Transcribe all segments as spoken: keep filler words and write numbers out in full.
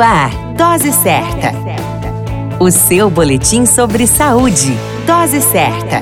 No ar, Dose Certa. O seu boletim sobre saúde. Dose Certa.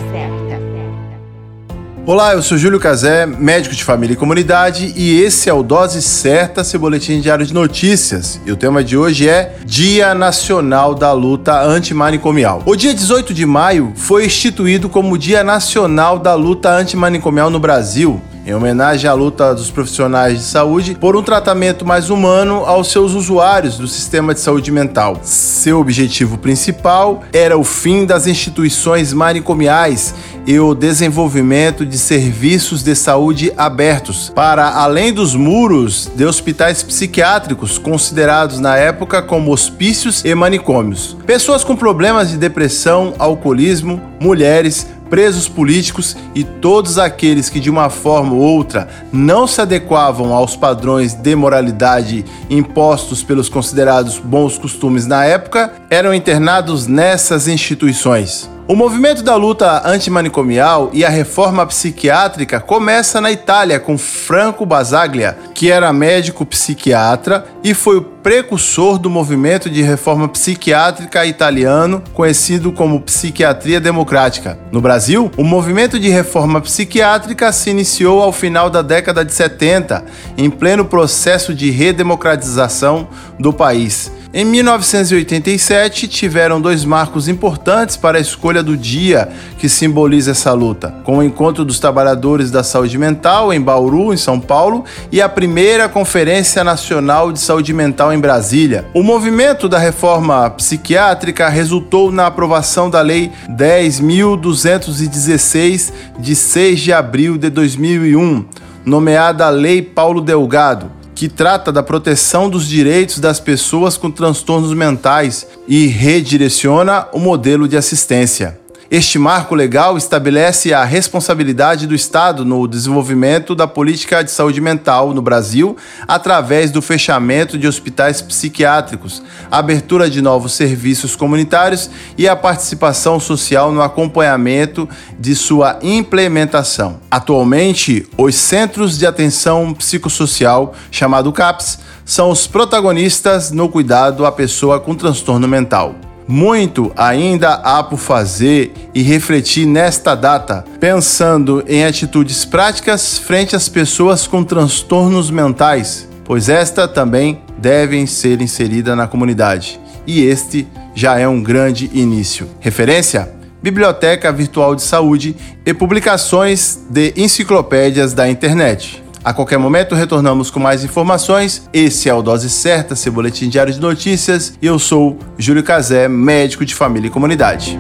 Olá, eu sou Júlio Cazé, médico de família e comunidade, e esse é o Dose Certa, seu boletim diário de notícias. E o tema de hoje é Dia Nacional da Luta Antimanicomial. O dia dezoito de maio foi instituído como Dia Nacional da Luta Antimanicomial no Brasil, em homenagem à luta dos profissionais de saúde por um tratamento mais humano aos seus usuários do sistema de saúde mental. Seu objetivo principal era o fim das instituições manicomiais e o desenvolvimento de serviços de saúde abertos, para além dos muros de hospitais psiquiátricos, considerados na época como hospícios e manicômios. Pessoas com problemas de depressão, alcoolismo, mulheres, presos políticos e todos aqueles que de uma forma ou outra não se adequavam aos padrões de moralidade impostos pelos considerados bons costumes na época, eram internados nessas instituições. O movimento da luta antimanicomial e a reforma psiquiátrica começa na Itália com Franco Basaglia, que era médico psiquiatra e foi o precursor do movimento de reforma psiquiátrica italiano, conhecido como Psiquiatria Democrática. No Brasil, o movimento de reforma psiquiátrica se iniciou ao final da década de setenta, em pleno processo de redemocratização do país. Em mil novecentos e oitenta e sete, tiveram dois marcos importantes para a escolha do dia que simboliza essa luta, com o Encontro dos Trabalhadores da Saúde Mental em Bauru, em São Paulo, e a primeira Conferência Nacional de Saúde Mental em Brasília. O movimento da reforma psiquiátrica resultou na aprovação da Lei dez mil duzentos e dezesseis, de seis de abril de dois mil e um, nomeada Lei Paulo Delgado, que trata da proteção dos direitos das pessoas com transtornos mentais e redireciona o modelo de assistência. Este marco legal estabelece a responsabilidade do Estado no desenvolvimento da política de saúde mental no Brasil através do fechamento de hospitais psiquiátricos, abertura de novos serviços comunitários e a participação social no acompanhamento de sua implementação. Atualmente, os Centros de Atenção Psicossocial, chamado CAPS, são os protagonistas no cuidado à pessoa com transtorno mental. Muito ainda há por fazer e refletir nesta data, pensando em atitudes práticas frente às pessoas com transtornos mentais, pois esta também deve ser inserida na comunidade. E este já é um grande início. Referência: Biblioteca Virtual de Saúde e publicações de enciclopédias da internet. A qualquer momento retornamos com mais informações. Esse é o Dose Certa, seu boletim diário de notícias. Eu sou Júlio Cazé, médico de família e comunidade.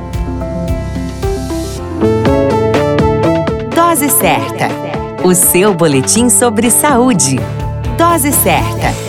Dose Certa, o seu boletim sobre saúde. Dose Certa.